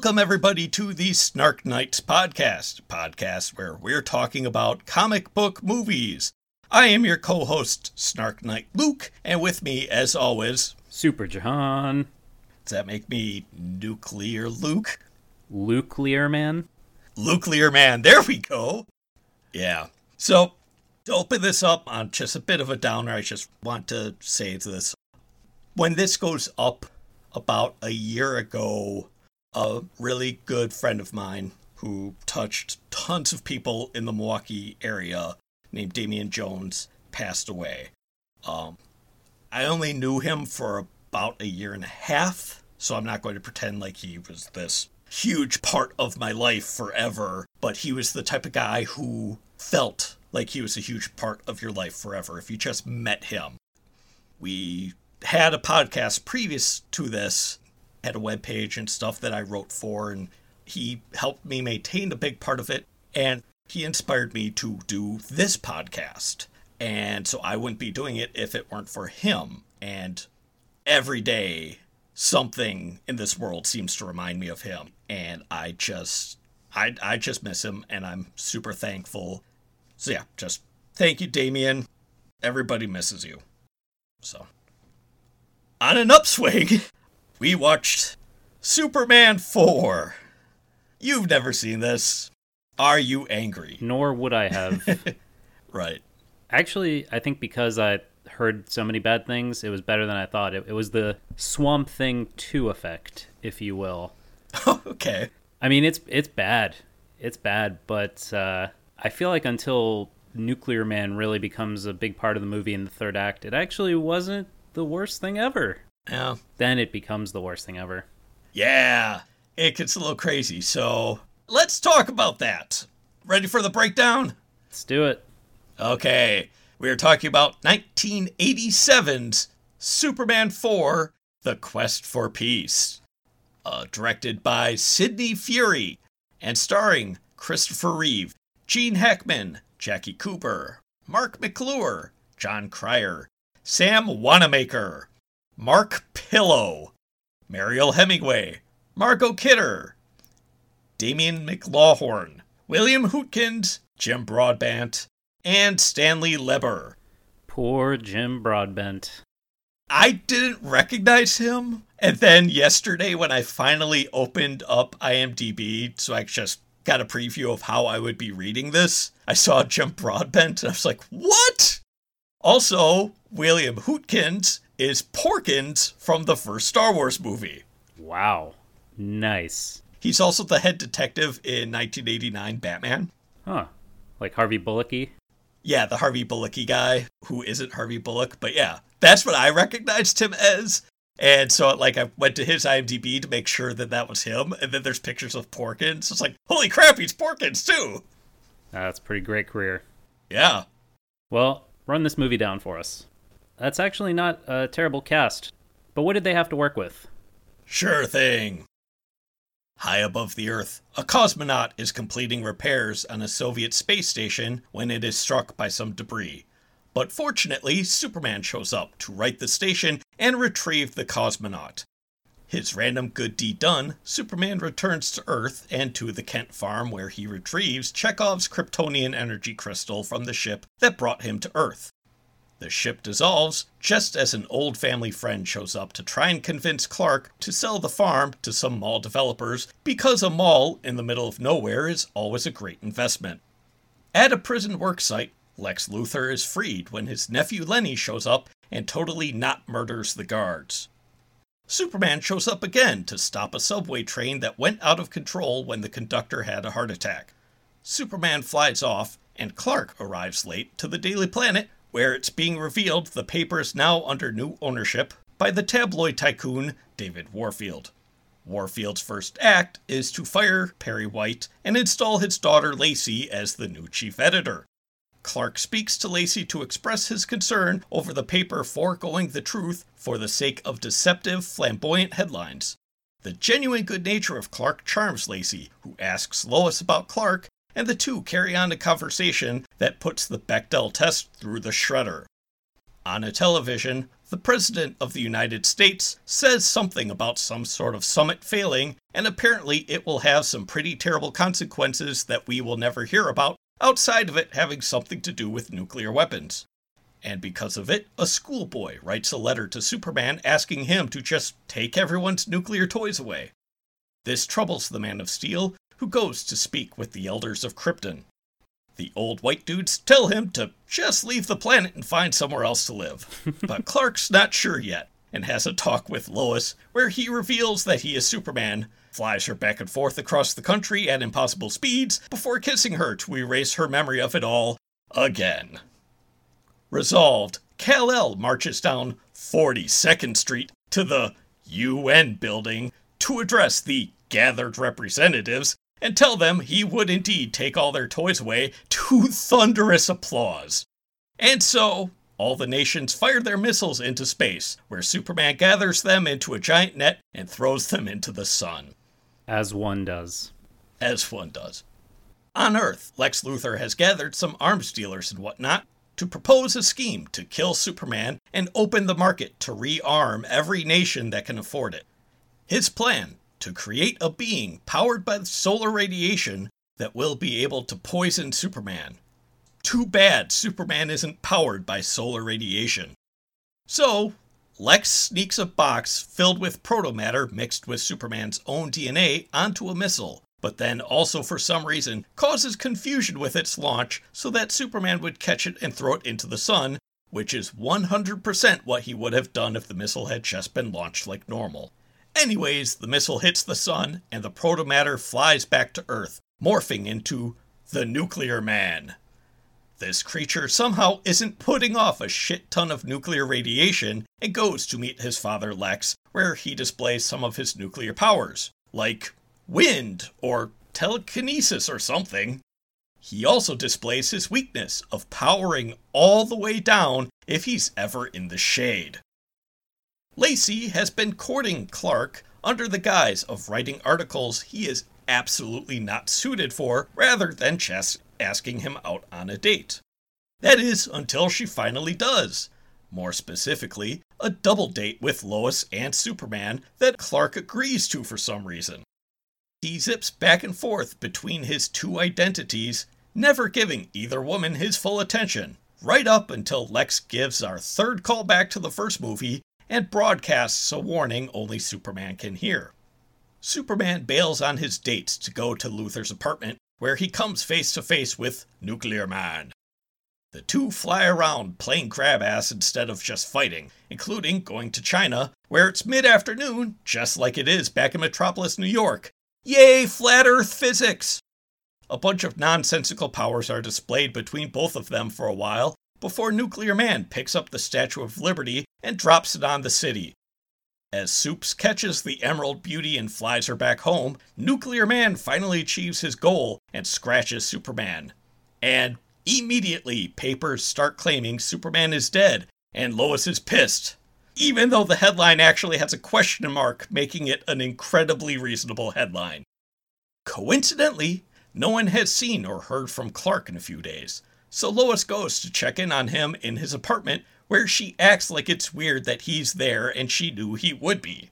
Welcome, everybody, to the Snark Knights Podcast, a podcast where we're talking about comic book movies. I am your co-host, Snark Knight Luke, and with me, as always, Super Jahan. Does that make me Nuclear Luke? Nuclear Man? Nuclear Man, there we go. Yeah. So, to open this up on just a bit of a downer, I just want to say this. When this goes up about a year ago, a really good friend of mine who touched tons of people in the Milwaukee area named Damian Jones passed away. I only knew him for about a year and a half, so I'm not going to pretend like he was this huge part of my life forever, but he was the type of guy who felt like he was a huge part of your life forever if you just met him. We had a podcast previous to this, had a webpage and stuff that I wrote for, and he helped me maintain a big part of it, and he inspired me to do this podcast. And so I wouldn't be doing it if it weren't for him. And every day, something in this world seems to remind me of him. And I just miss him, and I'm super thankful. So yeah, just thank you, Damian. Everybody misses you. So, on an upswing, we watched Superman IV. You've never seen this. Are you angry? Nor would I have. Right. Actually, I think because I heard so many bad things, it was better than I thought. It was the Swamp Thing 2 effect, if you will. Okay. I mean, it's bad. It's bad, but I feel like until Nuclear Man really becomes a big part of the movie in the third act, it actually wasn't the worst thing ever. Yeah. Then it becomes the worst thing ever. Yeah, it gets a little crazy. So let's talk about that. Ready for the breakdown? Let's do it. Okay, we're talking about 1987's Superman IV: The Quest for Peace, directed by Sidney Furie and starring Christopher Reeve, Gene Hackman, Jackie Cooper, Mark McClure, John Cryer, Sam Wanamaker, Mark Pillow, Mariel Hemingway, Margot Kidder, Damien McLawhorn, William Hootkins, Jim Broadbent, and Stanley Leber. Poor Jim Broadbent. I didn't recognize him. And then yesterday when I finally opened up IMDb, so I just got a preview of how I would be reading this, I saw Jim Broadbent and I was like, what? Also, William Hootkins is Porkins from the first Star Wars movie. Wow. Nice. He's also the head detective in 1989 Batman. Huh. Like Harvey Bullocky? Yeah, the Harvey Bullocky guy who isn't Harvey Bullock. But yeah, that's what I recognized him as. And so like I went to his IMDb to make sure that that was him. And then there's pictures of Porkins. It's like, holy crap, he's Porkins too. That's a pretty great career. Yeah. Well, run this movie down for us. That's actually not a terrible cast. But what did they have to work with? Sure thing. High above the Earth, a cosmonaut is completing repairs on a Soviet space station when it is struck by some debris. But fortunately, Superman shows up to right the station and retrieve the cosmonaut. His random good deed done, Superman returns to Earth and to the Kent farm where he retrieves Chekhov's Kryptonian energy crystal from the ship that brought him to Earth. The ship dissolves just as an old family friend shows up to try and convince Clark to sell the farm to some mall developers because a mall in the middle of nowhere is always a great investment. At a prison worksite, Lex Luthor is freed when his nephew Lenny shows up and totally not murders the guards. Superman shows up again to stop a subway train that went out of control when the conductor had a heart attack. Superman flies off and Clark arrives late to the Daily Planet, where it's being revealed the paper is now under new ownership by the tabloid tycoon David Warfield. Warfield's first act is to fire Perry White and install his daughter Lacey as the new chief editor. Clark speaks to Lacey to express his concern over the paper foregoing the truth for the sake of deceptive, flamboyant headlines. The genuine good nature of Clark charms Lacey, who asks Lois about Clark, and the two carry on a conversation that puts the Bechdel test through the shredder. On a television, the President of the United States says something about some sort of summit failing, and apparently it will have some pretty terrible consequences that we will never hear about, outside of it having something to do with nuclear weapons. And because of it, a schoolboy writes a letter to Superman asking him to just take everyone's nuclear toys away. This troubles the Man of Steel, who goes to speak with the elders of Krypton. The old white dudes tell him to just leave the planet and find somewhere else to live. But Clark's not sure yet, and has a talk with Lois, where he reveals that he is Superman, flies her back and forth across the country at impossible speeds, before kissing her to erase her memory of it all again. Resolved, Kal-El marches down 42nd Street to the UN building to address the gathered representatives and tell them he would indeed take all their toys away to thunderous applause. And so, all the nations fire their missiles into space, where Superman gathers them into a giant net and throws them into the sun. As one does. On Earth, Lex Luthor has gathered some arms dealers and whatnot to propose a scheme to kill Superman and open the market to rearm every nation that can afford it. His plan, to create a being powered by solar radiation that will be able to poison Superman. Too bad Superman isn't powered by solar radiation. So, Lex sneaks a box filled with protomatter mixed with Superman's own DNA onto a missile, but then also for some reason causes confusion with its launch so that Superman would catch it and throw it into the sun, which is 100% what he would have done if the missile had just been launched like normal. Anyways, the missile hits the sun, and the protomatter flies back to Earth, morphing into the Nuclear Man. This creature somehow isn't putting off a shit ton of nuclear radiation and goes to meet his father Lex, where he displays some of his nuclear powers, like wind or telekinesis or something. He also displays his weakness of powering all the way down if he's ever in the shade. Lacey has been courting Clark under the guise of writing articles he is absolutely not suited for rather than just asking him out on a date. That is, until she finally does. More specifically, a double date with Lois and Superman that Clark agrees to for some reason. He zips back and forth between his two identities, never giving either woman his full attention, right up until Lex gives our third callback to the first movie and broadcasts a warning only Superman can hear. Superman bails on his dates to go to Luthor's apartment, where he comes face to face with Nuclear Man. The two fly around playing crab ass instead of just fighting, including going to China, where it's mid-afternoon, just like it is back in Metropolis, New York. Yay, flat Earth physics! A bunch of nonsensical powers are displayed between both of them for a while, before Nuclear Man picks up the Statue of Liberty and drops it on the city. As Supes catches the Emerald Beauty and flies her back home, Nuclear Man finally achieves his goal and scratches Superman. And immediately, papers start claiming Superman is dead, and Lois is pissed, even though the headline actually has a question mark, making it an incredibly reasonable headline. Coincidentally, no one has seen or heard from Clark in a few days. So Lois goes to check in on him in his apartment, where she acts like it's weird that he's there and she knew he would be.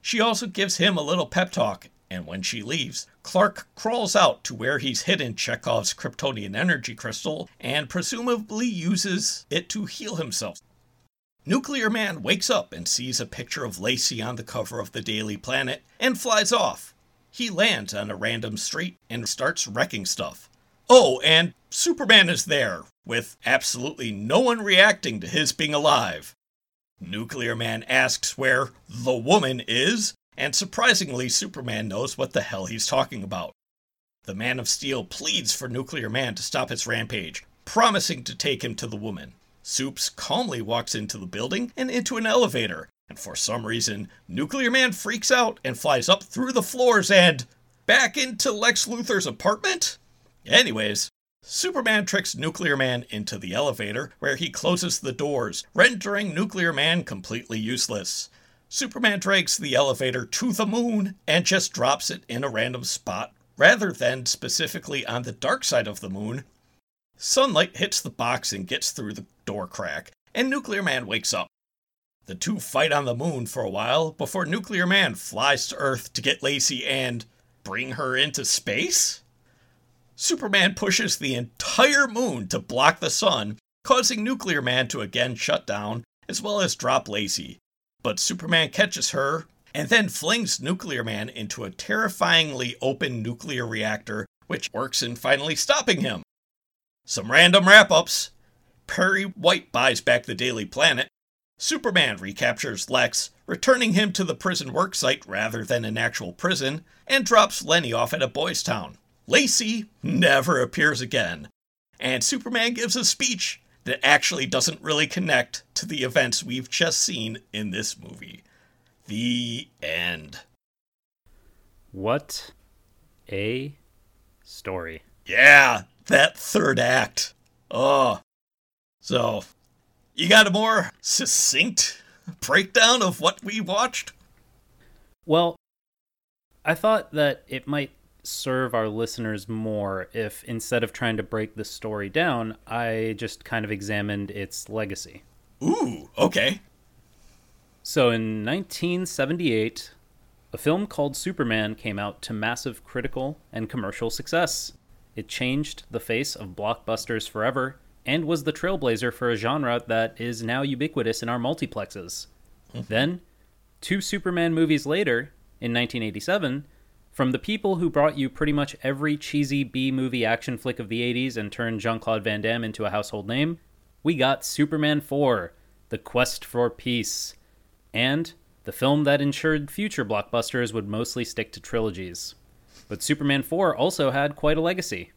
She also gives him a little pep talk, and when she leaves, Clark crawls out to where he's hidden Chekhov's Kryptonian energy crystal and presumably uses it to heal himself. Nuclear Man wakes up and sees a picture of Lacey on the cover of the Daily Planet and flies off. He lands on a random street and starts wrecking stuff. Oh, and Superman is there, with absolutely no one reacting to his being alive. Nuclear Man asks where the woman is, and surprisingly, Superman knows what the hell he's talking about. The Man of Steel pleads for Nuclear Man to stop his rampage, promising to take him to the woman. Supes calmly walks into the building and into an elevator, and for some reason, Nuclear Man freaks out and flies up through the floors and back into Lex Luthor's apartment? Anyways, Superman tricks Nuclear Man into the elevator, where he closes the doors, rendering Nuclear Man completely useless. Superman drags the elevator to the moon and just drops it in a random spot, rather than specifically on the dark side of the moon. Sunlight hits the box and gets through the door crack, and Nuclear Man wakes up. The two fight on the moon for a while before Nuclear Man flies to Earth to get Lacey and bring her into space? Superman pushes the entire moon to block the sun, causing Nuclear Man to again shut down, as well as drop Lacey. But Superman catches her, and then flings Nuclear Man into a terrifyingly open nuclear reactor, which works in finally stopping him. Some random wrap-ups. Perry White buys back the Daily Planet. Superman recaptures Lex, returning him to the prison worksite rather than an actual prison, and drops Lenny off at a boys' town. Lacey never appears again. And Superman gives a speech that actually doesn't really connect to the events we've just seen in this movie. The end. What a story. Yeah, that third act. Oh. So, you got a more succinct breakdown of what we watched? Well, I thought that it might serve our listeners more if, instead of trying to break the story down, I just kind of examined its legacy. Ooh, okay. So in 1978, a film called Superman came out to massive critical and commercial success. It changed the face of blockbusters forever and was the trailblazer for a genre that is now ubiquitous in our multiplexes. Then, two Superman movies later, in 1987, from the people who brought you pretty much every cheesy B-movie action flick of the 80s and turned Jean-Claude Van Damme into a household name, we got Superman IV: The Quest for Peace, and the film that ensured future blockbusters would mostly stick to trilogies. But Superman IV also had quite a legacy.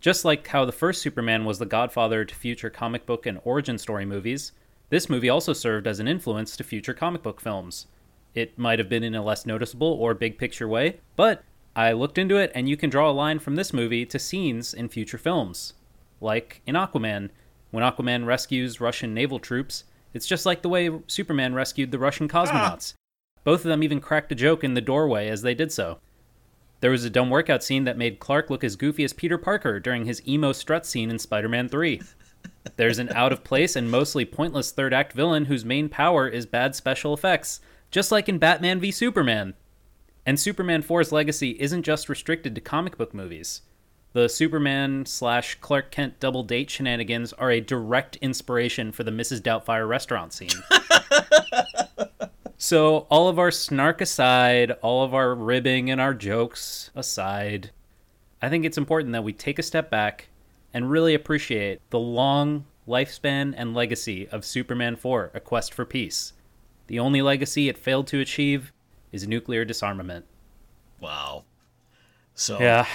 Just like how the first Superman was the godfather to future comic book and origin story movies, this movie also served as an influence to future comic book films. It might have been in a less noticeable or big picture way, but I looked into it and you can draw a line from this movie to scenes in future films. Like in Aquaman, when Aquaman rescues Russian naval troops, it's just like the way Superman rescued the Russian cosmonauts. Both of them even cracked a joke in the doorway as they did so. There was a dumb workout scene that made Clark look as goofy as Peter Parker during his emo strut scene in Spider-Man 3. There's an out-of-place and mostly pointless third-act villain whose main power is bad special effects, just like in Batman v Superman. And Superman 4's legacy isn't just restricted to comic book movies. The Superman/Clark Kent double date shenanigans are a direct inspiration for the Mrs. Doubtfire restaurant scene. So all of our snark aside, all of our ribbing and our jokes aside, I think it's important that we take a step back and really appreciate the long lifespan and legacy of Superman IV: A Quest for Peace. The only legacy it failed to achieve is nuclear disarmament. Wow. So yeah.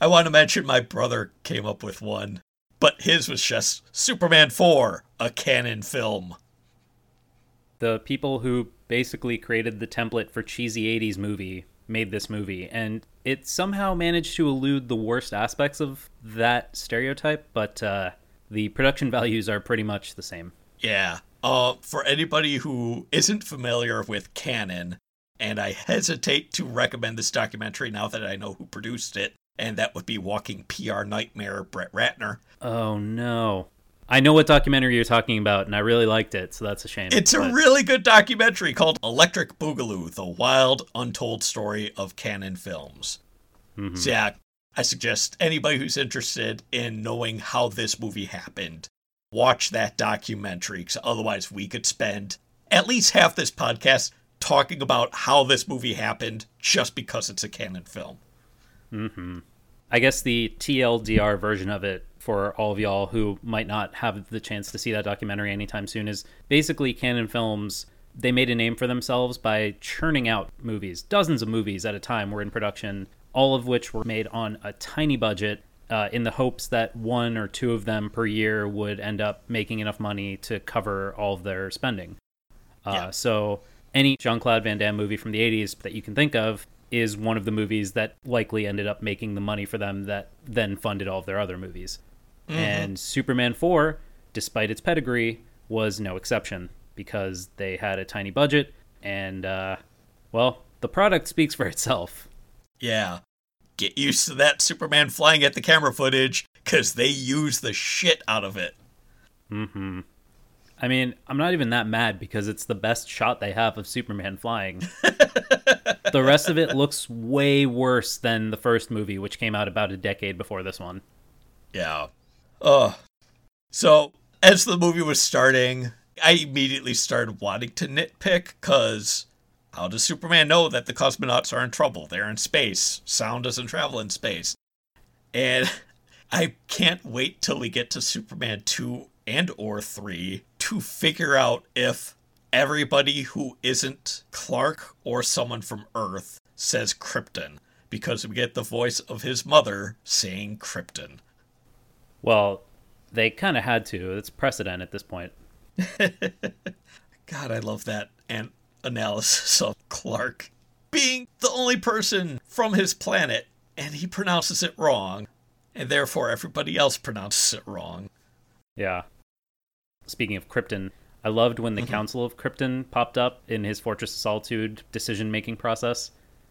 I want to mention my brother came up with one, but his was just Superman IV, a Canon Film. The people who basically created the template for cheesy 80s movie made this movie, and it somehow managed to elude the worst aspects of that stereotype, but the production values are pretty much the same. Yeah. For anybody who isn't familiar with Canon, and I hesitate to recommend this documentary now that I know who produced it, and that would be walking PR nightmare Brett Ratner. Oh, no. I know what documentary you're talking about, and I really liked it, so that's a shame. It's a really good documentary called Electric Boogaloo, The Wild, Untold Story of Canon Films. Mm-hmm. So yeah, I suggest anybody who's interested in knowing how this movie happened, watch that documentary, because otherwise we could spend at least half this podcast talking about how this movie happened just because it's a Canon film. Mm-hmm. I guess the TLDR version of it for all of y'all who might not have the chance to see that documentary anytime soon is basically Canon Films, they made a name for themselves by churning out movies. Dozens of movies at a time were in production, all of which were made on a tiny budget in the hopes that one or two of them per year would end up making enough money to cover all of their spending. So any Jean-Claude Van Damme movie from the 80s that you can think of is one of the movies that likely ended up making the money for them that then funded all of their other movies. Mm-hmm. And Superman IV, despite its pedigree, was no exception because they had a tiny budget and, the product speaks for itself. Yeah. Get used to that Superman flying at the camera footage because they use the shit out of it. Mm-hmm. I mean, I'm not even that mad because it's the best shot they have of Superman flying. The rest of it looks way worse than the first movie, which came out about a decade before this one. Yeah. So as the movie was starting, I immediately started wanting to nitpick because how does Superman know that the cosmonauts are in trouble? They're in space. Sound doesn't travel in space. And I can't wait till we get to Superman 2 and or 3 to figure out if everybody who isn't Clark or someone from Earth says Krypton, because we get the voice of his mother saying Krypton. Well, they kind of had to. It's precedent at this point. God, I love that analysis of Clark being the only person from his planet, and he pronounces it wrong, and therefore everybody else pronounces it wrong. Yeah. Speaking of Krypton, I loved when the Council of Krypton popped up in his Fortress of Solitude decision-making process.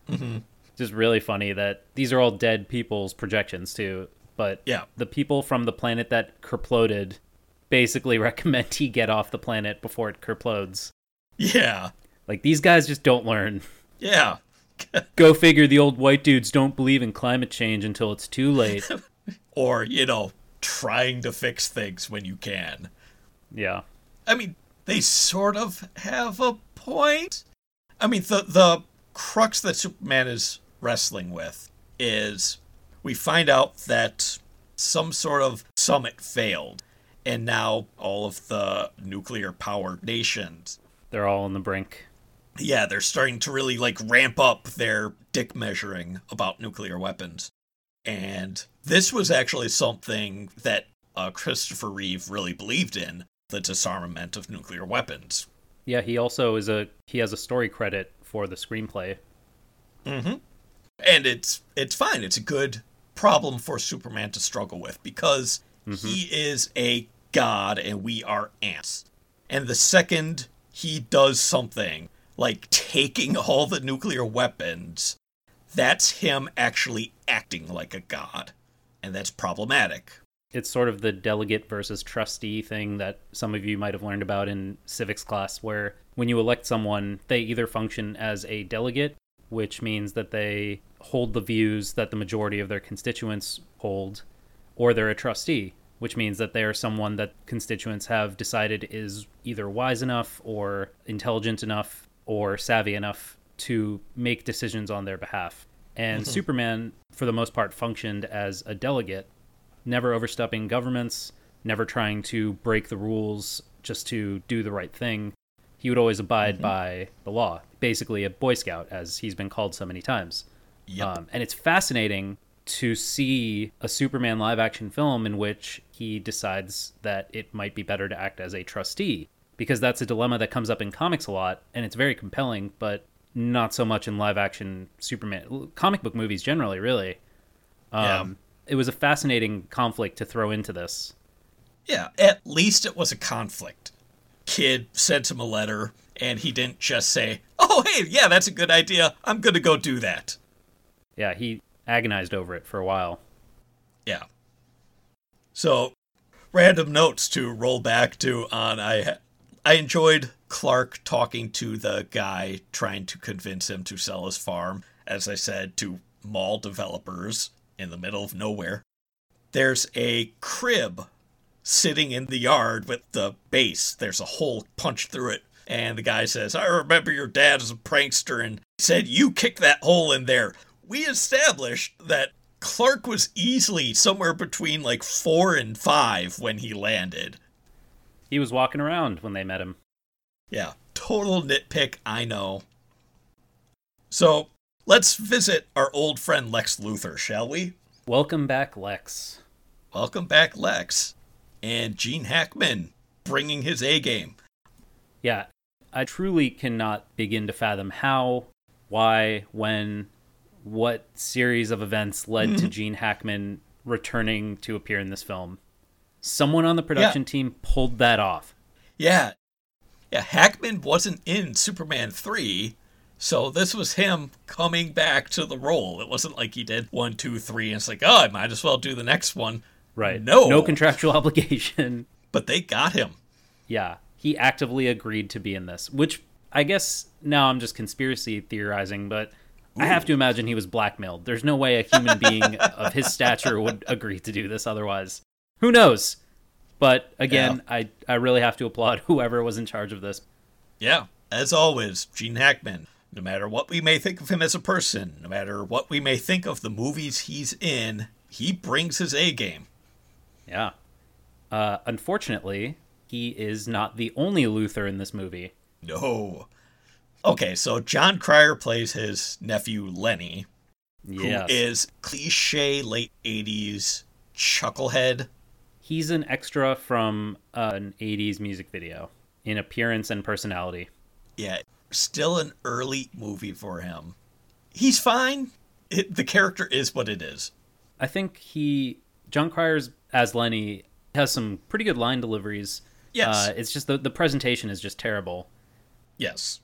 Mm-hmm. Just really funny that these are all dead people's projections, too. But yeah, the people from the planet that kerploded basically recommend he get off the planet before it kerplodes. Yeah. Like, these guys just don't learn. Yeah. Go figure the old white dudes don't believe in climate change until it's too late. Or, you know, trying to fix things when you can. Yeah. I mean, they sort of have a point. I mean, the crux that Superman is wrestling with is we find out that some sort of summit failed, and now all of the nuclear-powered nations, they're all on the brink. Yeah, they're starting to really, like, ramp up their dick measuring about nuclear weapons. And this was actually something that Christopher Reeve really believed in. The disarmament of nuclear weapons. Yeah, he also is he has a story credit for the screenplay. Mm-hmm. And it's fine. It's a good problem for Superman to struggle with because he is a god and we are ants. And the second he does something like taking all the nuclear weapons, that's him actually acting like a god. And that's problematic. It's sort of the delegate versus trustee thing that some of you might have learned about in civics class, where when you elect someone, they either function as a delegate, which means that they hold the views that the majority of their constituents hold, or they're a trustee, which means that they are someone that constituents have decided is either wise enough or intelligent enough or savvy enough to make decisions on their behalf. And Superman, for the most part, functioned as a delegate, never overstepping governments, never trying to break the rules just to do the right thing. He would always abide by the law, basically a Boy Scout, as he's been called so many times. Yep. And it's fascinating to see a Superman live-action film in which he decides that it might be better to act as a trustee, because that's a dilemma that comes up in comics a lot, and it's very compelling, but not so much in live-action Superman comic book movies generally, really. Yeah. It was a fascinating conflict to throw into this. Yeah, at least it was a conflict. Kid sent him a letter, and he didn't just say, oh, hey, yeah, that's a good idea. I'm going to go do that. Yeah, he agonized over it for a while. Yeah. So, random notes to roll back to on. I enjoyed Clark talking to the guy trying to convince him to sell his farm, as I said, to mall developers in the middle of nowhere. There's a crib sitting in the yard with the base. There's a hole punched through it. And the guy says, I remember your dad was a prankster and said you kicked that hole in there. We established that Clark was easily somewhere between like 4 and 5 when he landed. He was walking around when they met him. Yeah, total nitpick, I know. So, let's visit our old friend Lex Luthor, shall we? Welcome back, Lex. Welcome back, Lex. And Gene Hackman bringing his A-game. Yeah, I truly cannot begin to fathom how, why, when, what series of events led to Gene Hackman returning to appear in this film. Someone on the production team pulled that off. Yeah, Hackman wasn't in Superman 3. So this was him coming back to the role. It wasn't like he did 1, 2, 3, and it's like, oh, I might as well do the next one. Right. No contractual obligation. But they got him. Yeah. he actively agreed to be in this, which I guess now I'm just conspiracy theorizing, but ooh. I have to imagine he was blackmailed. There's no way a human being of his stature would agree to do this otherwise. Who knows? But again, yeah. I really have to applaud whoever was in charge of this. Yeah, as always, Gene Hackman. No matter what we may think of him as a person, no matter what we may think of the movies he's in, he brings his A game. Yeah. Unfortunately, he is not the only Luthor in this movie. No. Okay, so John Cryer plays his nephew Lenny, yes. who is cliche late 80s chucklehead. He's an extra from an 80s music video in appearance and personality. Yeah, still an early movie for him. He's fine. The character is what it is. I think John Cryer's as Lenny has some pretty good line deliveries. Yes. It's just the presentation is just terrible. Yes.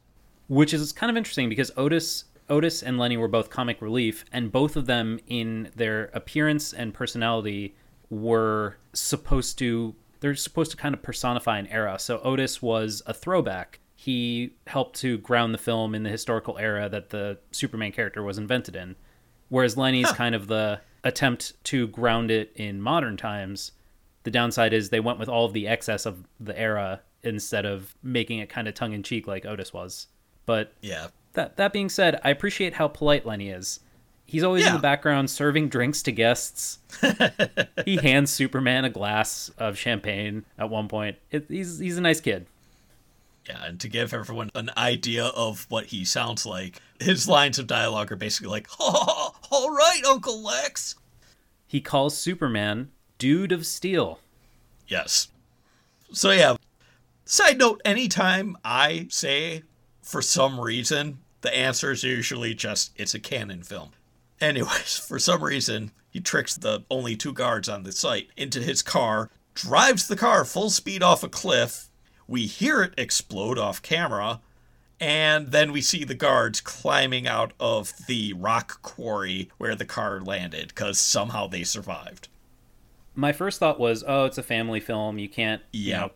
Which is kind of interesting because Otis and Lenny were both comic relief, and both of them in their appearance and personality they're supposed to kind of personify an era. So Otis was a throwback. He helped to ground the film in the historical era that the Superman character was invented in. Whereas Lenny's kind of the attempt to ground it in modern times. The downside is they went with all of the excess of the era instead of making it kind of tongue-in-cheek like Otis was. But yeah. That being said, I appreciate how polite Lenny is. He's always in the background serving drinks to guests. He hands Superman a glass of champagne at one point. He's a nice kid. Yeah, and to give everyone an idea of what he sounds like, his lines of dialogue are basically like, oh, all right, Uncle Lex. He calls Superman Dude of Steel. Yes. So yeah, side note, anytime I say, for some reason, the answer is usually just, it's a Canon film. Anyways, for some reason, he tricks the only two guards on the site into his car, drives the car full speed off a cliff. We hear it explode off camera, and then we see the guards climbing out of the rock quarry where the car landed, because somehow they survived. My first thought was, oh, it's a family film. You can't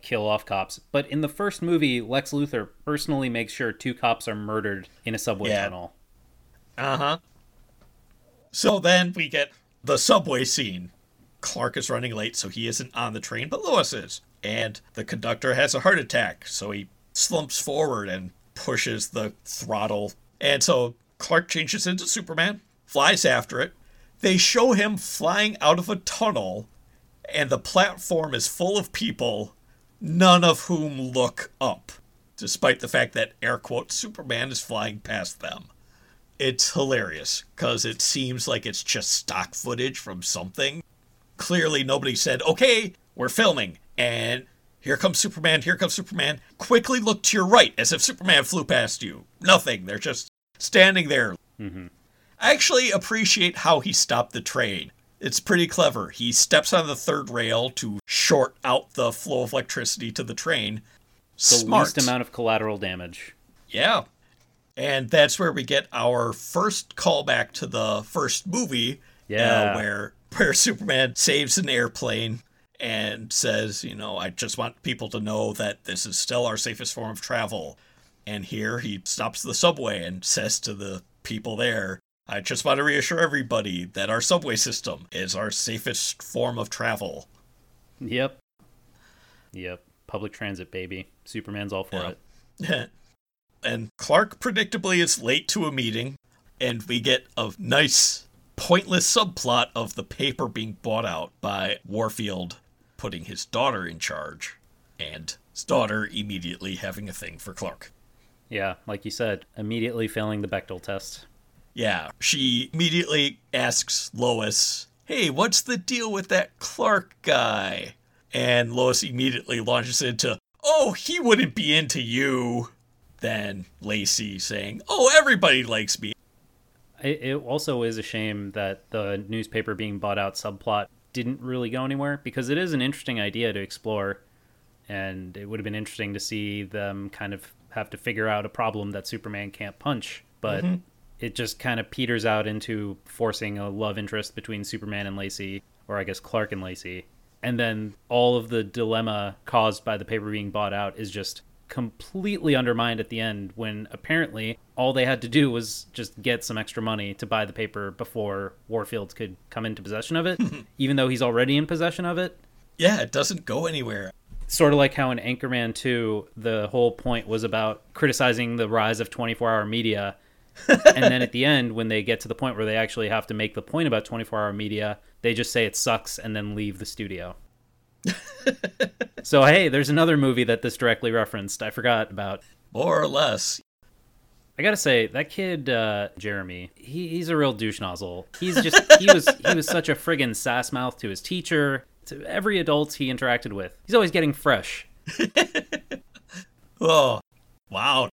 kill off cops. But in the first movie, Lex Luthor personally makes sure two cops are murdered in a subway tunnel. Uh-huh. So then we get the subway scene. Clark is running late, so he isn't on the train, but Lois is. And the conductor has a heart attack, so he slumps forward and pushes the throttle. And so Clark changes into Superman, flies after it. They show him flying out of a tunnel, and the platform is full of people, none of whom look up, despite the fact that, air quotes, Superman is flying past them. It's hilarious, because it seems like it's just stock footage from something. Clearly nobody said, okay, we're filming. And here comes Superman. Quickly look to your right as if Superman flew past you. Nothing. They're just standing there. Mm-hmm. I actually appreciate how he stopped the train. It's pretty clever. He steps on the third rail to short out the flow of electricity to the train. The least amount of collateral damage. Yeah. And that's where we get our first callback to the first movie. Yeah. Where Superman saves an airplane. And says, I just want people to know that this is still our safest form of travel. And here he stops the subway and says to the people there, I just want to reassure everybody that our subway system is our safest form of travel. Yep. Public transit, baby. Superman's all for it. And Clark predictably is late to a meeting. And we get a nice, pointless subplot of the paper being bought out by Warfield, putting his daughter in charge, and his daughter immediately having a thing for Clark. Yeah, like you said, immediately failing the Bechdel test. Yeah, she immediately asks Lois, hey, what's the deal with that Clark guy? And Lois immediately launches into, oh, he wouldn't be into you. Then Lacey saying, oh, everybody likes me. It also is a shame that the newspaper being bought out subplot didn't really go anywhere, because it is an interesting idea to explore, and it would have been interesting to see them kind of have to figure out a problem that Superman can't punch, but it just kind of peters out into forcing a love interest between Superman and Lacey, or I guess Clark and Lacey, And then all of the dilemma caused by the paper being bought out is just completely undermined at the end, when apparently all they had to do was just get some extra money to buy the paper before Warfield could come into possession of it, even though he's already in possession of it. Yeah, it doesn't go anywhere. Sort of like how in Anchorman 2, the whole point was about criticizing the rise of 24-hour media. And then at the end, when they get to the point where they actually have to make the point about 24-hour media, they just say it sucks and then leave the studio. So, hey, there's another movie that this directly referenced. I forgot about. More or less. I gotta say, that kid, Jeremy, he's a real douche nozzle. He's just, he was such a friggin' sassmouth to his teacher, to every adult he interacted with. He's always getting fresh. Oh, wow.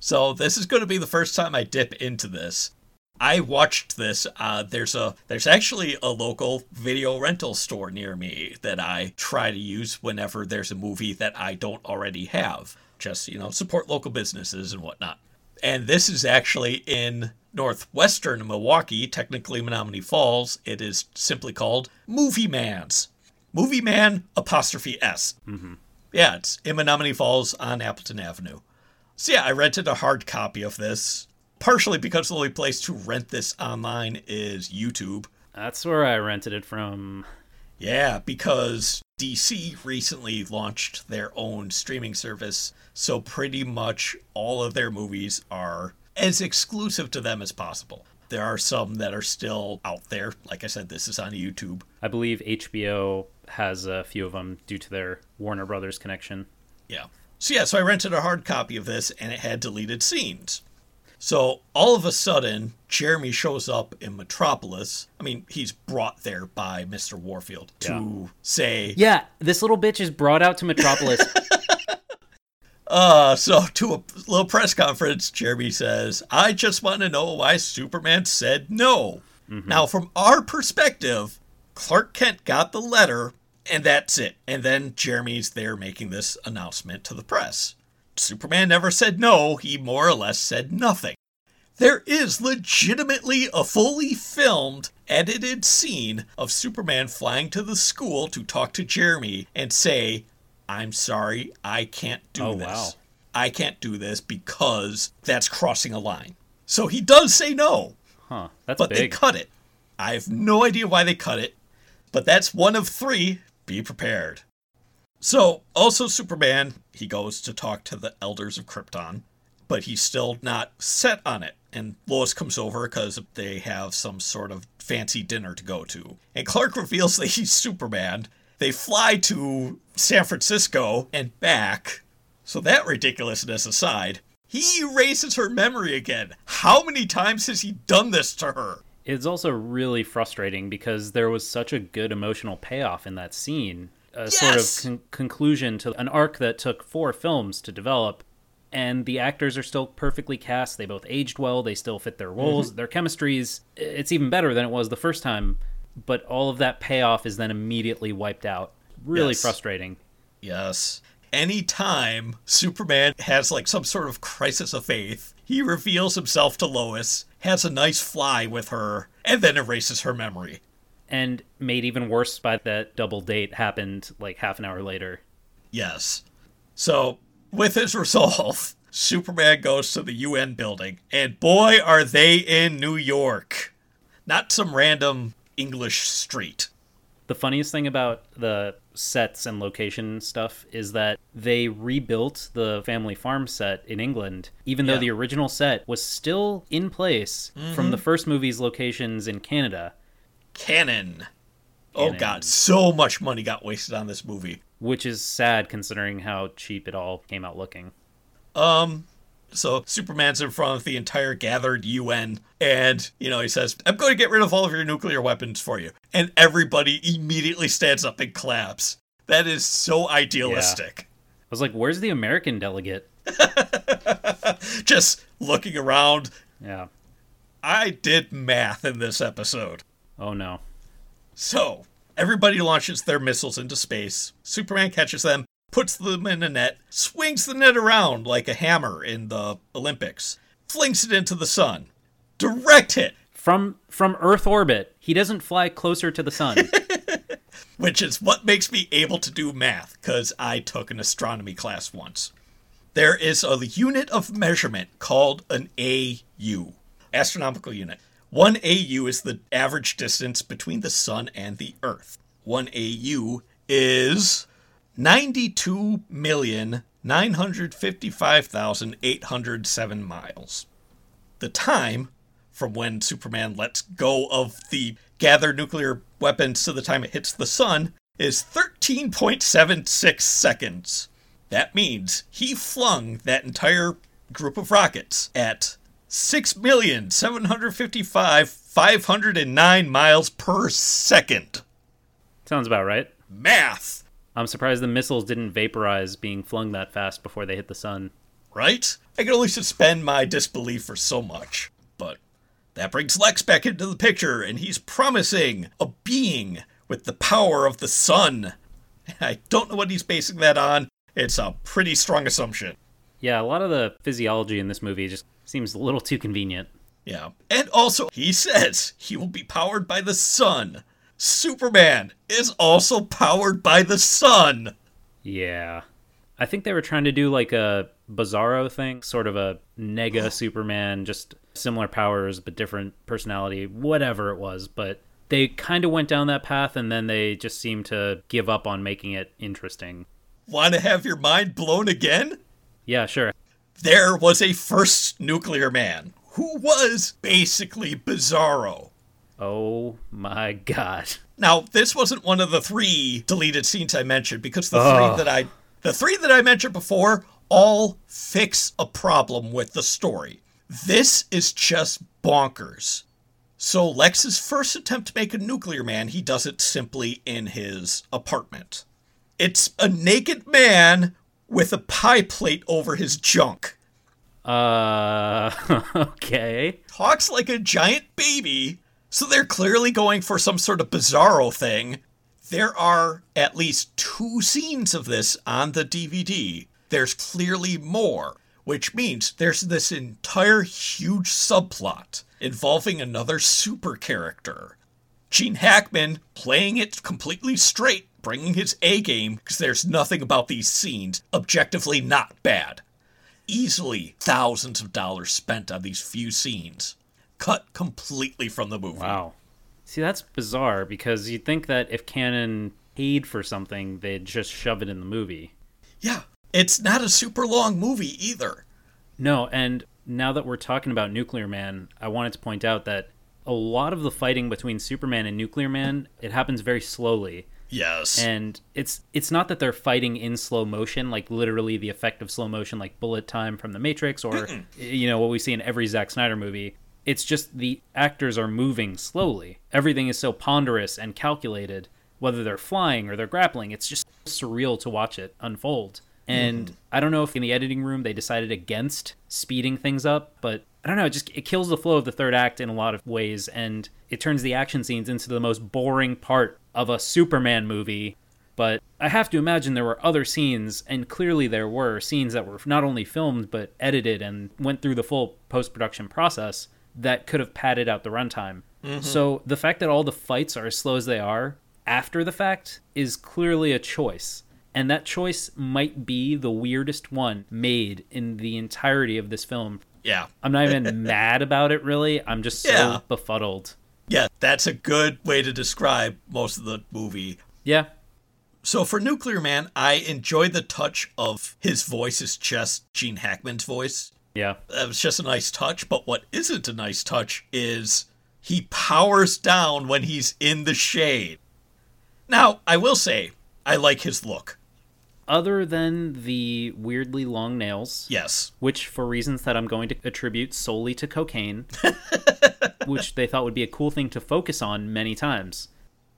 So this is going to be the first time I dip into this. I watched this. There's actually a local video rental store near me that I try to use whenever there's a movie that I don't already have. Just, you know, support local businesses and whatnot. And this is actually in northwestern Milwaukee, technically Menominee Falls. It is simply called Movie Man's. Movie Man apostrophe S. Mm-hmm. Yeah, it's in Menominee Falls on Appleton Avenue. So yeah, I rented a hard copy of this, partially because the only place to rent this online is YouTube. That's where I rented it from. Yeah, because DC recently launched their own streaming service, so pretty much all of their movies are as exclusive to them as possible. There are some that are still out there. Like I said, this is on YouTube. I believe HBO has a few of them due to their Warner Brothers connection. Yeah. So I rented a hard copy of this, and it had deleted scenes. So all of a sudden, Jeremy shows up in Metropolis. I mean, he's brought there by Mr. Warfield to say... Yeah, this little bitch is brought out to Metropolis. So to a little press conference, Jeremy says, I just want to know why Superman said no. Mm-hmm. Now, from our perspective, Clark Kent got the letter, and that's it. And then Jeremy's there making this announcement to the press. Superman never said no, he more or less said nothing. There is legitimately a fully filmed, edited scene of Superman flying to the school to talk to Jeremy and say, I'm sorry, I can't do this. Wow. I can't do this because that's crossing a line. So he does say no. Huh, that's big. But they cut it. I have no idea why they cut it, but that's one of three. Be prepared. So, also Superman, he goes to talk to the elders of Krypton, but he's still not set on it. And Lois comes over because they have some sort of fancy dinner to go to. And Clark reveals that he's Superman. They fly to San Francisco and back. So that ridiculousness aside, he erases her memory again. How many times has he done this to her? It's also really frustrating because there was such a good emotional payoff in that scene. Sort of conclusion to an arc that took 4 films to develop, and the actors are still perfectly cast. They both aged well. They still fit their roles. Mm-hmm. Their chemistries, it's even better than it was the first time, but all of that payoff is then immediately wiped out. Really frustrating. Yes. Anytime Superman has like some sort of crisis of faith, he reveals himself to Lois, has a nice fly with her, and then erases her memory. And made even worse by that double date happened like half an hour later. Yes. So, with his resolve, Superman goes to the UN building. And boy, are they in New York. Not some random English street. The funniest thing about the sets and location stuff is that they rebuilt the family farm set in England, even though the original set was still in place from the first movie's locations in Canada. Canon. Oh god, so much money got wasted on this movie. Which is sad considering how cheap it all came out looking. So Superman's in front of the entire gathered UN and, you know, he says, I'm going to get rid of all of your nuclear weapons for you. And everybody immediately stands up and claps. That is so idealistic. Yeah. I was like, where's the American delegate? Just looking around. Yeah. I did math in this episode. Oh, no. So, everybody launches their missiles into space. Superman catches them, puts them in a net, swings the net around like a hammer in the Olympics, flings it into the sun. Direct hit! From Earth orbit. He doesn't fly closer to the sun. which is what makes me able to do math, because I took an astronomy class once. There is a unit of measurement called an AU, astronomical unit. One AU is the average distance between the sun and the earth. One AU is 92,955,807 miles. The time from when Superman lets go of the gathered nuclear weapons to the time it hits the sun is 13.76 seconds. That means he flung that entire group of rockets at 6,755,509 miles per second. Sounds about right. Math! I'm surprised the missiles didn't vaporize being flung that fast before they hit the sun. Right? I can only suspend my disbelief for so much. But that brings Lex back into the picture, and he's promising a being with the power of the sun. I don't know what he's basing that on. It's a pretty strong assumption. Yeah, a lot of the physiology in this movie just seems a little too convenient. Yeah. And also, he says he will be powered by the sun. Superman is also powered by the sun. Yeah. I think they were trying to do like a Bizarro thing, sort of a nega Superman, just similar powers but different personality, whatever it was. But they kind of went down that path, and then they just seemed to give up on making it interesting. Want to have your mind blown again? Yeah, sure. There was a first Nuclear Man who was basically Bizarro. Oh my god. Now, this wasn't one of the three deleted scenes I mentioned, because the three that I mentioned before all fix a problem with the story. This is just bonkers. So Lex's first attempt to make a Nuclear Man, he does it simply in his apartment. It's a naked man with a pie plate over his junk. Okay. Talks like a giant baby, so they're clearly going for some sort of Bizarro thing. There are at least two scenes of this on the DVD. There's clearly more, which means there's this entire huge subplot involving another super character. Gene Hackman playing it completely straight, bringing his A game, because there's nothing about these scenes objectively not bad. Easily thousands of dollars spent on these few scenes, cut completely from the movie. Wow. See, that's bizarre, because you'd think that if Canon paid for something, they'd just shove it in the movie. Yeah, it's not a super long movie either. No, and now that we're talking about Nuclear Man, I wanted to point out that a lot of the fighting between Superman and Nuclear Man, it happens very slowly. Yes. And it's not that they're fighting in slow motion, like literally the effect of slow motion, like bullet time from The Matrix, or, you know, what we see in every Zack Snyder movie. It's just the actors are moving slowly. Everything is so ponderous and calculated, whether they're flying or they're grappling. It's just surreal to watch it unfold. And I don't know if in the editing room they decided against speeding things up, but I don't know, it kills the flow of the third act in a lot of ways, and it turns the action scenes into the most boring part of a Superman movie. But I have to imagine there were other scenes, and clearly there were scenes that were not only filmed but edited and went through the full post-production process that could have padded out the runtime. So the fact that all the fights are as slow as they are after the fact is clearly a choice. And that choice might be the weirdest one made in the entirety of this film. Yeah. I'm not even mad about it, really. I'm just so befuddled. Yeah, that's a good way to describe most of the movie. Yeah. So for Nuclear Man, I enjoyed the touch of his voice is just Gene Hackman's voice. Yeah. That was just a nice touch, but what isn't a nice touch is he powers down when he's in the shade. Now, I will say, I like his look. Other than the weirdly long nails, yes, which for reasons that I'm going to attribute solely to cocaine, which they thought would be a cool thing to focus on many times.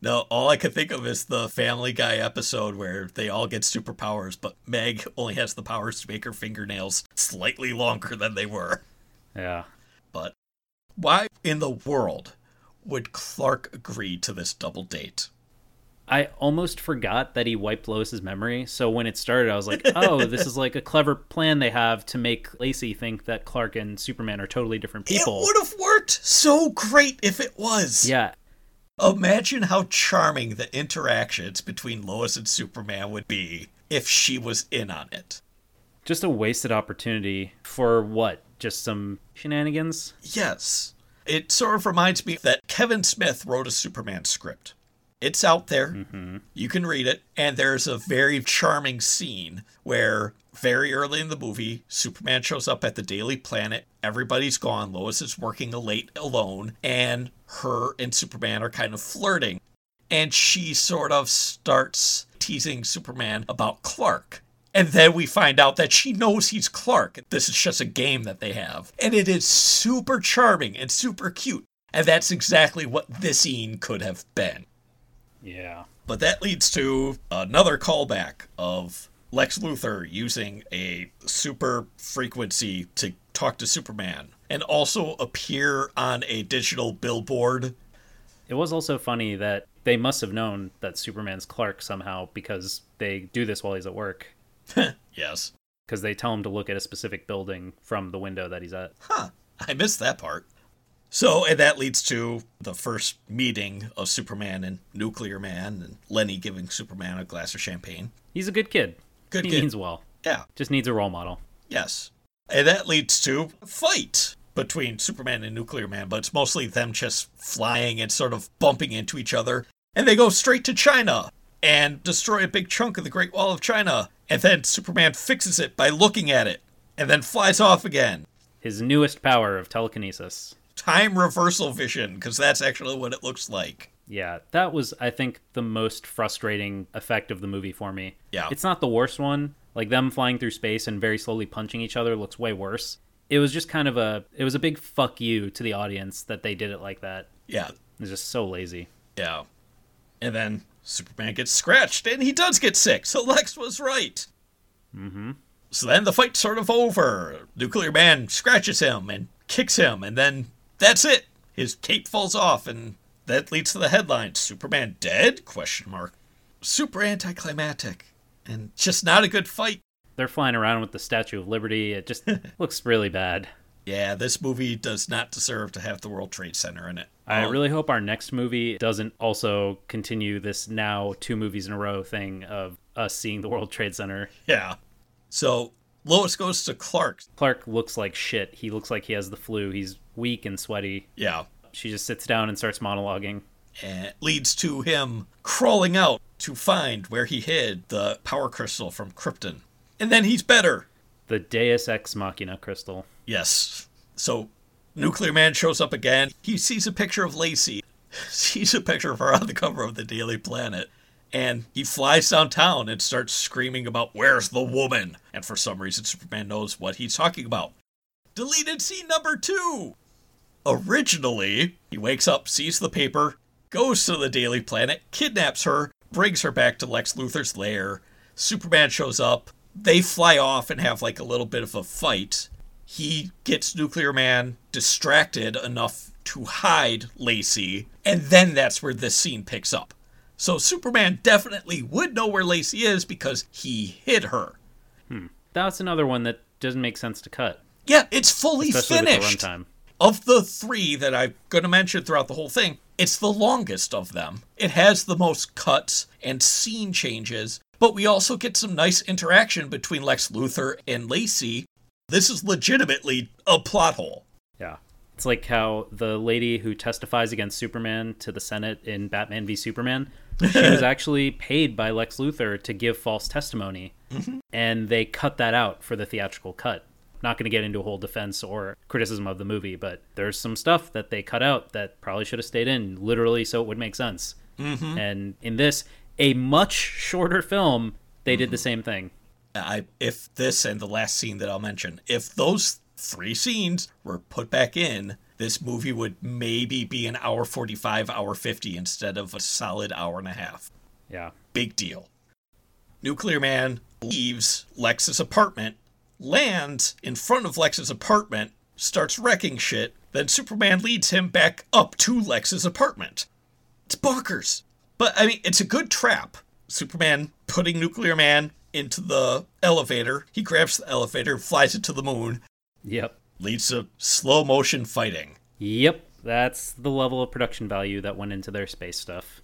No, all I could think of is the Family Guy episode where they all get superpowers, but Meg only has the powers to make her fingernails slightly longer than they were. Yeah. But why in the world would Clark agree to this double date? I almost forgot that he wiped Lois's memory, so when it started, I was like, oh, this is like a clever plan they have to make Lacey think that Clark and Superman are totally different people. It would have worked so great if it was. Yeah. Imagine how charming the interactions between Lois and Superman would be if she was in on it. Just a wasted opportunity for what? Just some shenanigans? Yes. It sort of reminds me that Kevin Smith wrote a Superman script. It's out there. Mm-hmm. You can read it. And there's a very charming scene where very early in the movie, Superman shows up at the Daily Planet. Everybody's gone. Lois is working late alone. And her and Superman are kind of flirting. And she sort of starts teasing Superman about Clark. And then we find out that she knows he's Clark. This is just a game that they have. And it is super charming and super cute. And that's exactly what this scene could have been. Yeah. But that leads to another callback of Lex Luthor using a super frequency to talk to Superman and also appear on a digital billboard. It was also funny that they must have known that Superman's Clark somehow because they do this while he's at work. Yes. Because they tell him to look at a specific building from the window that he's at. Huh. I missed that part. So, and that leads to the first meeting of Superman and Nuclear Man and Lenny giving Superman a glass of champagne. He's a good kid. He means well. Yeah. Just needs a role model. Yes. And that leads to a fight between Superman and Nuclear Man, but it's mostly them just flying and sort of bumping into each other. And they go straight to China and destroy a big chunk of the Great Wall of China. And then Superman fixes it by looking at it, and then flies off again. His newest power of telekinesis. Time reversal vision, because that's actually what it looks like. Yeah, that was, I think, the most frustrating effect of the movie for me. Yeah. It's not the worst one. Like, them flying through space and very slowly punching each other looks way worse. It was just kind of a big fuck you to the audience that they did it like that. Yeah. It was just so lazy. Yeah. And then Superman gets scratched, and he does get sick, so Lex was right. Mm-hmm. So then the fight's sort of over. Nuclear Man scratches him and kicks him, and then that's it. His cape falls off, and that leads to the headline, Superman dead? Super anticlimactic, and just not a good fight. They're flying around with the Statue of Liberty. It just looks really bad. Yeah, this movie does not deserve to have the World Trade Center in it. I really hope our next movie doesn't also continue this now 2 movies in a row thing of us seeing the World Trade Center. Yeah. So Lois goes to Clark. Clark looks like shit. He looks like he has the flu. He's weak and sweaty. Yeah. She just sits down and starts monologuing. And it leads to him crawling out to find where he hid the power crystal from Krypton. And then he's better. The Deus Ex Machina crystal. Yes. So Nuclear Man shows up again. He sees a picture of Lacey. Sees a picture of her on the cover of the Daily Planet. And he flies downtown and starts screaming about, where's the woman? And for some reason, Superman knows what he's talking about. Deleted scene number 2. Originally, he wakes up, sees the paper, goes to the Daily Planet, kidnaps her, brings her back to Lex Luthor's lair. Superman shows up. They fly off and have like a little bit of a fight. He gets Nuclear Man distracted enough to hide Lacey, and then that's where this scene picks up. So Superman definitely would know where Lacey is because he hid her. That's another one that doesn't make sense to cut. Yeah, it's fully finished. The runtime. Of the 3 that I'm going to mention throughout the whole thing, it's the longest of them. It has the most cuts and scene changes, but we also get some nice interaction between Lex Luthor and Lacey. This is legitimately a plot hole. Yeah. It's like how the lady who testifies against Superman to the Senate in Batman v Superman, she was actually paid by Lex Luthor to give false testimony, and they cut that out for the theatrical cut. Not going to get into a whole defense or criticism of the movie, but there's some stuff that they cut out that probably should have stayed in, literally, so it would make sense. Mm-hmm. And in this, a much shorter film, they did the same thing. If this and the last scene that I'll mention, if those 3 scenes were put back in, this movie would maybe be an hour 45, hour 50 instead of a solid hour and a half. Yeah. Big deal. Nuclear Man leaves Lex's apartment, lands in front of Lex's apartment, starts wrecking shit, then Superman leads him back up to Lex's apartment. It's bonkers. But, I mean, it's a good trap. Superman putting Nuclear Man into the elevator. He grabs the elevator, flies it to the moon. Yep. Leads to slow motion fighting. Yep. That's the level of production value that went into their space stuff.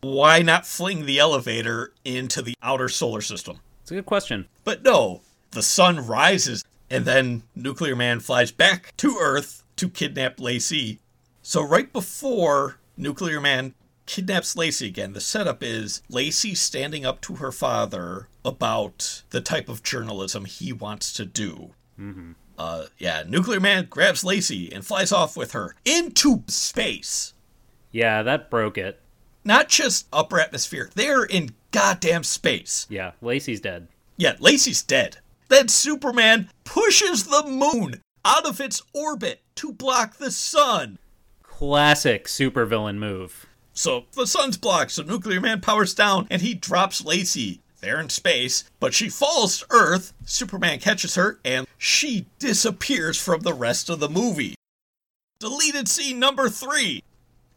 Why not fling the elevator into the outer solar system? It's a good question. But no, the sun rises, and then Nuclear Man flies back to Earth to kidnap Lacey. So right before Nuclear Man kidnaps Lacey again, the setup is Lacey standing up to her father about the type of journalism he wants to do. Mm-hmm. Nuclear Man grabs Lacey and flies off with her into space. Yeah, that broke it. Not just upper atmosphere. They're in goddamn space. Yeah, Lacey's dead. Yeah, Lacey's dead. Then Superman pushes the moon out of its orbit to block the sun. Classic supervillain move. So the sun's blocked, so Nuclear Man powers down and he drops Lacey. They're in space, but she falls to Earth, Superman catches her, and she disappears from the rest of the movie. Deleted scene number 3.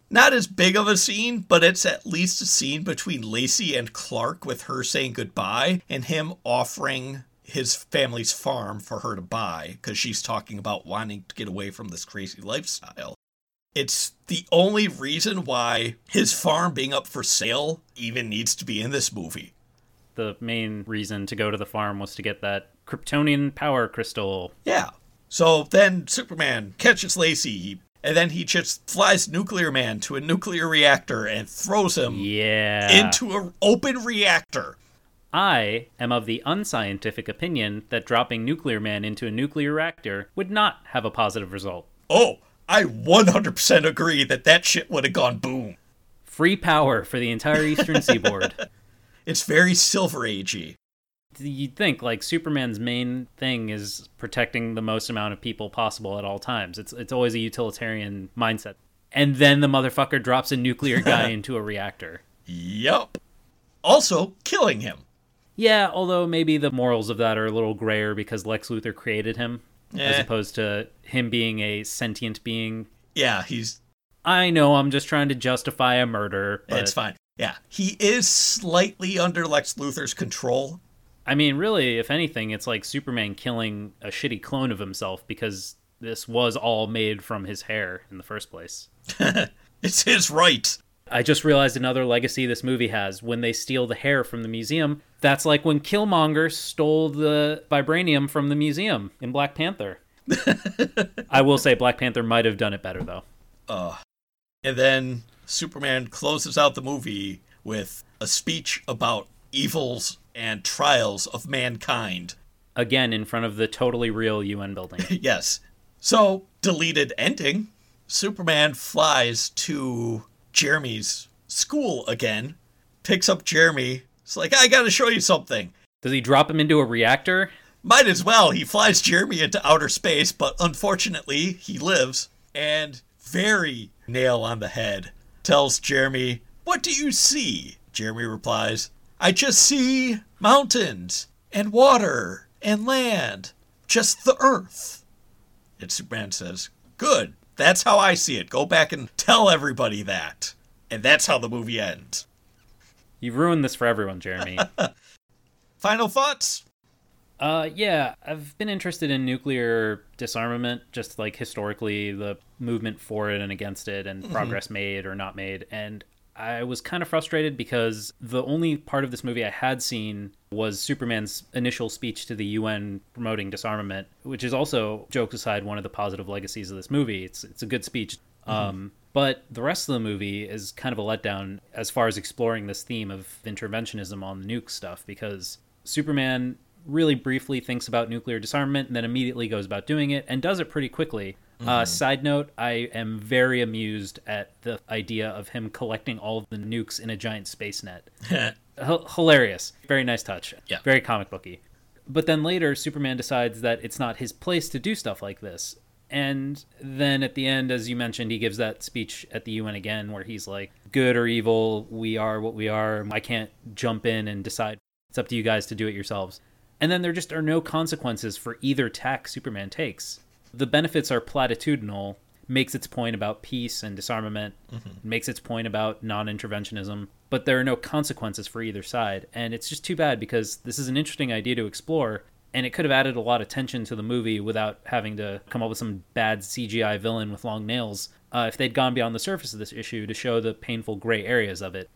Not as big of a scene, but it's at least a scene between Lacey and Clark with her saying goodbye and him offering his family's farm for her to buy, because she's talking about wanting to get away from this crazy lifestyle. It's the only reason why his farm being up for sale even needs to be in this movie. The main reason to go to the farm was to get that Kryptonian power crystal. Yeah. So then Superman catches Lacey, and then he just flies Nuclear Man to a nuclear reactor and throws him into an open reactor. I am of the unscientific opinion that dropping Nuclear Man into a nuclear reactor would not have a positive result. Oh, I 100% agree that shit would have gone boom. Free power for the entire Eastern Seaboard. It's very Silver Agey. You'd think, Superman's main thing is protecting the most amount of people possible at all times. It's always a utilitarian mindset. And then the motherfucker drops a nuclear guy into a reactor. Yup. Also, killing him. Yeah, although maybe the morals of that are a little grayer because Lex Luthor created him, as opposed to him being a sentient being. Yeah, I know, I'm just trying to justify a murder. But it's fine. Yeah, he is slightly under Lex Luthor's control. I mean, really, if anything, it's like Superman killing a shitty clone of himself because this was all made from his hair in the first place. It's his right. I just realized another legacy this movie has. When they steal the hair from the museum, that's like when Killmonger stole the vibranium from the museum in Black Panther. I will say Black Panther might have done it better, though. And then Superman closes out the movie with a speech about evils and trials of mankind. Again, in front of the totally real UN building. Yes. So, deleted ending. Superman flies to Jeremy's school again, picks up Jeremy. It's like, I gotta show you something. Does he drop him into a reactor? Might as well. He flies Jeremy into outer space, but unfortunately, he lives. And very nail on the head. Tells Jeremy, "What do you see?" Jeremy replies, "I just see mountains and water and land, just the earth." And Superman says, "Good, that's how I see it. Go back and tell everybody that." And that's how the movie ends. You've ruined this for everyone, Jeremy. Final thoughts? I've been interested in nuclear disarmament, just historically, the movement for it and against it and progress made or not made. And I was kind of frustrated because the only part of this movie I had seen was Superman's initial speech to the UN promoting disarmament, which is also, jokes aside, one of the positive legacies of this movie. It's a good speech. Mm-hmm. But the rest of the movie is kind of a letdown as far as exploring this theme of interventionism on the nuke stuff, because Superman really briefly thinks about nuclear disarmament and then immediately goes about doing it and does it pretty quickly. Mm-hmm. Side note, I am very amused at the idea of him collecting all of the nukes in a giant space net. Hilarious. Very nice touch. Yeah. Very comic booky. But then later, Superman decides that it's not his place to do stuff like this. And then at the end, as you mentioned, he gives that speech at the UN again where he's like, good or evil, we are what we are. I can't jump in and decide. It's up to you guys to do it yourselves. And then there just are no consequences for either tack Superman takes. The benefits are platitudinal, makes its point about peace and disarmament, makes its point about non-interventionism, but there are no consequences for either side. And it's just too bad because this is an interesting idea to explore, and it could have added a lot of tension to the movie without having to come up with some bad CGI villain with long nails. if they'd gone beyond the surface of this issue to show the painful gray areas of it.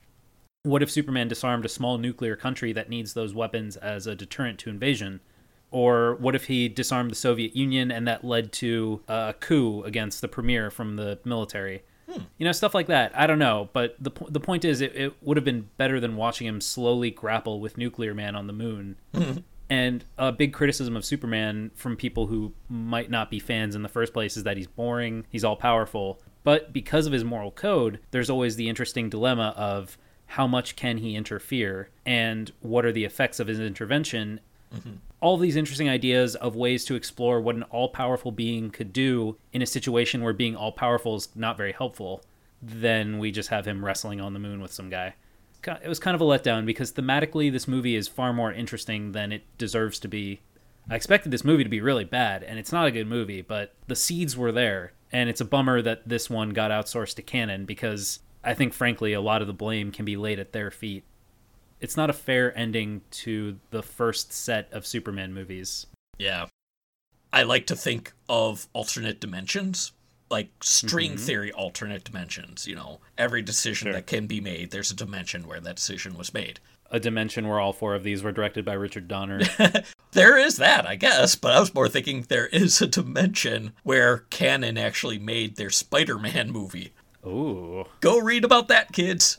What if Superman disarmed a small nuclear country that needs those weapons as a deterrent to invasion? Or what if he disarmed the Soviet Union and that led to a coup against the premier from the military? You know, stuff like that. I don't know. But the point is, it would have been better than watching him slowly grapple with Nuclear Man on the moon. And a big criticism of Superman from people who might not be fans in the first place is that he's boring, he's all-powerful. But because of his moral code, there's always the interesting dilemma of how much can he interfere and what are the effects of his intervention. All these interesting ideas of ways to explore what an all-powerful being could do in a situation where being all-powerful is not very helpful. Then we just have him wrestling on the moon with some guy. It was kind of a letdown because thematically this movie is far more interesting than it deserves to be. I expected this movie to be really bad, and it's not a good movie, but the seeds were there, and it's a bummer that this one got outsourced to Canon because I think, frankly, a lot of the blame can be laid at their feet. It's not a fair ending to the first set of Superman movies. Yeah. I like to think of alternate dimensions, like string theory alternate dimensions. You know, every decision that can be made, there's a dimension where that decision was made. A dimension where all four of these were directed by Richard Donner. There is that, I guess, but I was more thinking there is a dimension where Canon actually made their Spider-Man movie. Ooh. Go read about that, kids.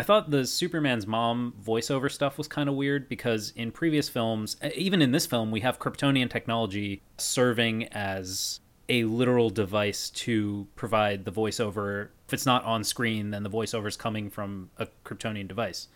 I thought the Superman's mom voiceover stuff was kind of weird because in previous films, even in this film, we have Kryptonian technology serving as a literal device to provide the voiceover. If it's not on screen, then the voiceover is coming from a Kryptonian device.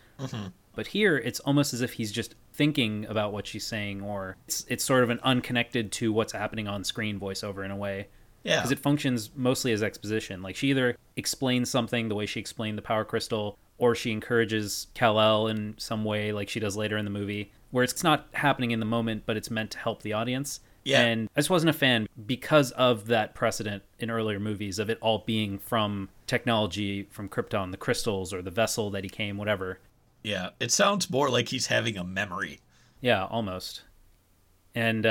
But here, it's almost as if he's just thinking about what she's saying, or it's sort of an unconnected to what's happening on screen voiceover in a way. Yeah. Because it functions mostly as exposition. Like, she either explains something the way she explained the power crystal, or she encourages Kal-El in some way, like she does later in the movie, where it's not happening in the moment, but it's meant to help the audience. Yeah. And I just wasn't a fan because of that precedent in earlier movies of it all being from technology from Krypton, the crystals or the vessel that he came, whatever. Yeah, it sounds more like he's having a memory. Yeah, almost. And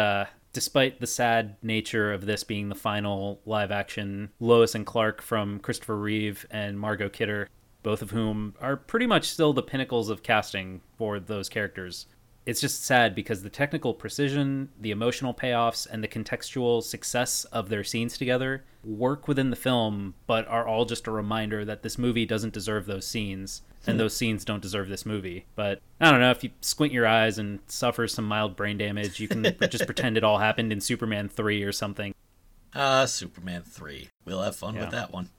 despite the sad nature of this being the final live action, Lois and Clark from Christopher Reeve and Margot Kidder, both of whom are pretty much still the pinnacles of casting for those characters. It's just sad because the technical precision, the emotional payoffs, and the contextual success of their scenes together work within the film, but are all just a reminder that this movie doesn't deserve those scenes, and those scenes don't deserve this movie. But I don't know, if you squint your eyes and suffer some mild brain damage, you can just pretend it all happened in Superman 3 or something. Superman 3. We'll have fun with that one.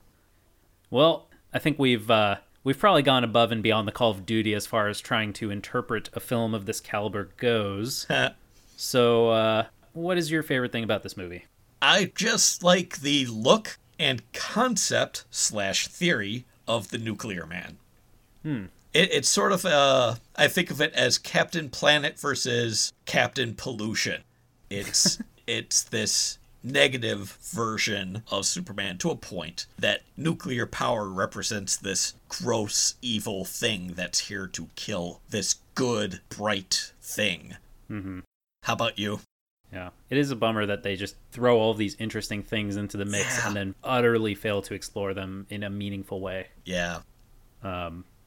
Well, I think we've probably gone above and beyond the call of duty as far as trying to interpret a film of this caliber goes. So, what is your favorite thing about this movie? I just like the look and concept / theory of the Nuclear Man. It's sort of, I think of it as Captain Planet versus Captain Pollution. It's this negative version of Superman to a point that nuclear power represents this gross evil thing that's here to kill this good bright thing. How about you? Yeah, it is a bummer that they just throw all these interesting things into the mix and then utterly fail to explore them in a meaningful way.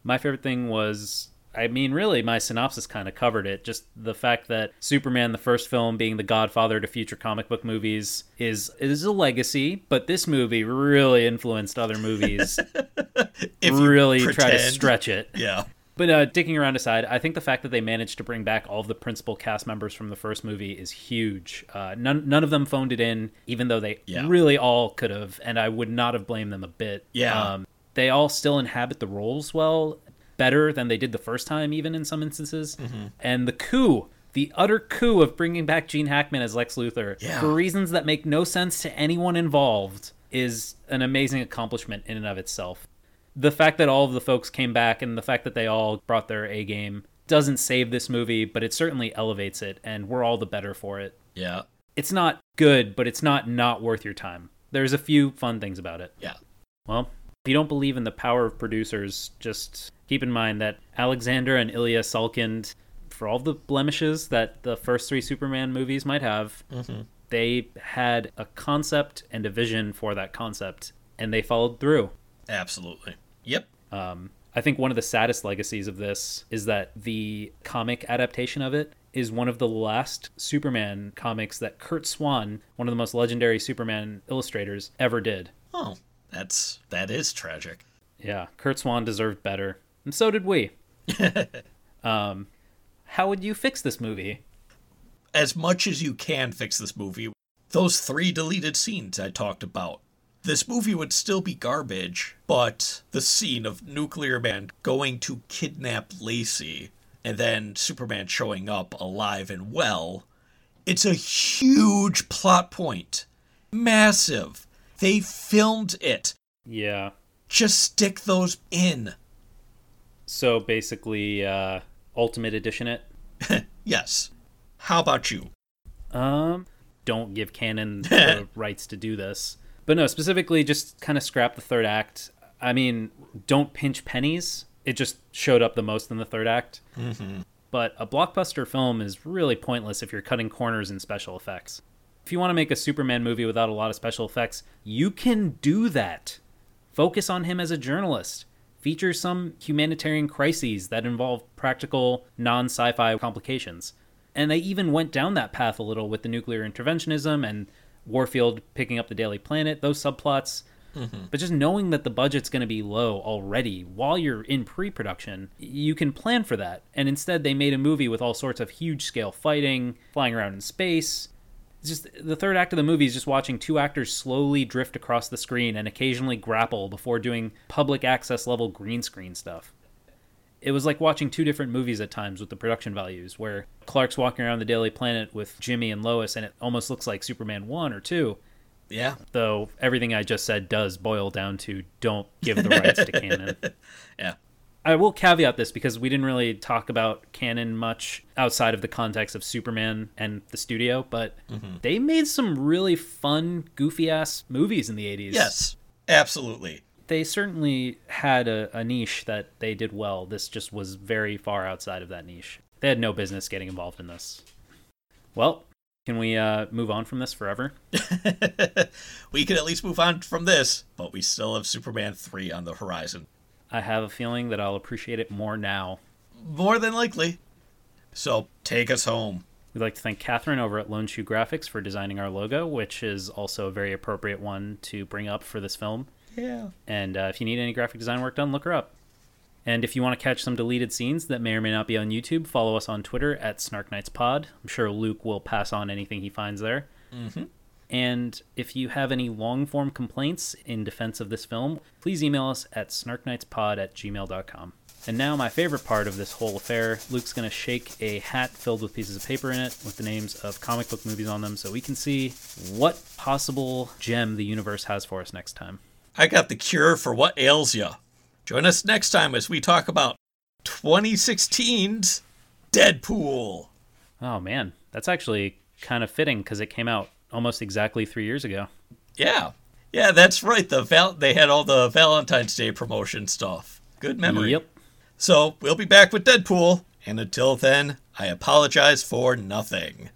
My favorite thing was, I mean, really, my synopsis kind of covered it. Just the fact that Superman, the first film, being the godfather to future comic book movies, is a legacy. But this movie really influenced other movies. Try to stretch it. Yeah. But digging around aside, I think the fact that they managed to bring back all of the principal cast members from the first movie is huge. None of them phoned it in, even though they really all could have. And I would not have blamed them a bit. Yeah. They all still inhabit the roles well. Better than they did the first time, even in some instances. And the utter coup of bringing back Gene Hackman as Lex Luthor for reasons that make no sense to anyone involved is an amazing accomplishment in and of itself. The fact that all of the folks came back and the fact that they all brought their A game doesn't save this movie, but it certainly elevates it, and we're all the better for it. Yeah. It's not good, but it's not worth your time. There's a few fun things about it. Yeah. Well, if you don't believe in the power of producers, just keep in mind that Alexander and Ilya Salkind, for all the blemishes that the first three Superman movies might have, They had a concept and a vision for that concept, and they followed through. Absolutely. Yep. I think one of the saddest legacies of this is that the comic adaptation of it is one of the last Superman comics that Kurt Swan, one of the most legendary Superman illustrators, ever did. Oh, that is tragic. Yeah, Kurt Swan deserved better, and so did we. How would you fix this movie? As much as you can fix this movie. Those 3 deleted scenes I talked about. This movie would still be garbage, but the scene of Nuclear Man going to kidnap Lacey and then Superman showing up alive and well, it's a huge plot point. Massive. They filmed it. Yeah. Just stick those in. So basically, Ultimate Edition it? Yes. How about you? Don't give Canon the rights to do this. But no, specifically, just kind of scrap the 3rd act. I mean, don't pinch pennies. It just showed up the most in the 3rd act. Mm-hmm. But a blockbuster film is really pointless if you're cutting corners in special effects. If you want to make a Superman movie without a lot of special effects, you can do that. Focus on him as a journalist. Feature some humanitarian crises that involve practical, non-sci-fi complications. And they even went down that path a little with the nuclear interventionism and Warfield picking up the Daily Planet, those subplots. Mm-hmm. But just knowing that the budget's going to be low already while you're in pre-production, you can plan for that. And instead, they made a movie with all sorts of huge-scale fighting, flying around in space. It's just the 3rd act of the movie is just watching 2 actors slowly drift across the screen and occasionally grapple before doing public access-level green screen stuff. It was like watching 2 different movies at times with the production values, where Clark's walking around the Daily Planet with Jimmy and Lois, and it almost looks like Superman 1 or 2. Yeah. Though everything I just said does boil down to don't give the rights to Canon. Yeah. I will caveat this because we didn't really talk about Canon much outside of the context of Superman and the studio, but they made some really fun, goofy-ass movies in the 80s. Yes, absolutely. They certainly had a niche that they did well. This just was very far outside of that niche. They had no business getting involved in this. Well, can we move on from this forever? We can at least move on from this, but we still have Superman 3 on the horizon. I have a feeling that I'll appreciate it more now. More than likely. So take us home. We'd like to thank Catherine over at Lone Shoe Graphics for designing our logo, which is also a very appropriate one to bring up for this film. Yeah. And if you need any graphic design work done, look her up. And if you want to catch some deleted scenes that may or may not be on YouTube, follow us on Twitter at Snark Knights Pod. I'm sure Luke will pass on anything he finds there. Mm-hmm. And if you have any long-form complaints in defense of this film, please email us at snarkknightspod@gmail.com. And now my favorite part of this whole affair, Luke's going to shake a hat filled with pieces of paper in it with the names of comic book movies on them so we can see what possible gem the universe has for us next time. I got the cure for what ails ya. Join us next time as we talk about 2016's Deadpool. Oh, man. That's actually kind of fitting because it came out almost exactly 3 years ago. Yeah. Yeah, that's right. They had all the Valentine's Day promotion stuff. Good memory. Yep. So we'll be back with Deadpool. And until then, I apologize for nothing.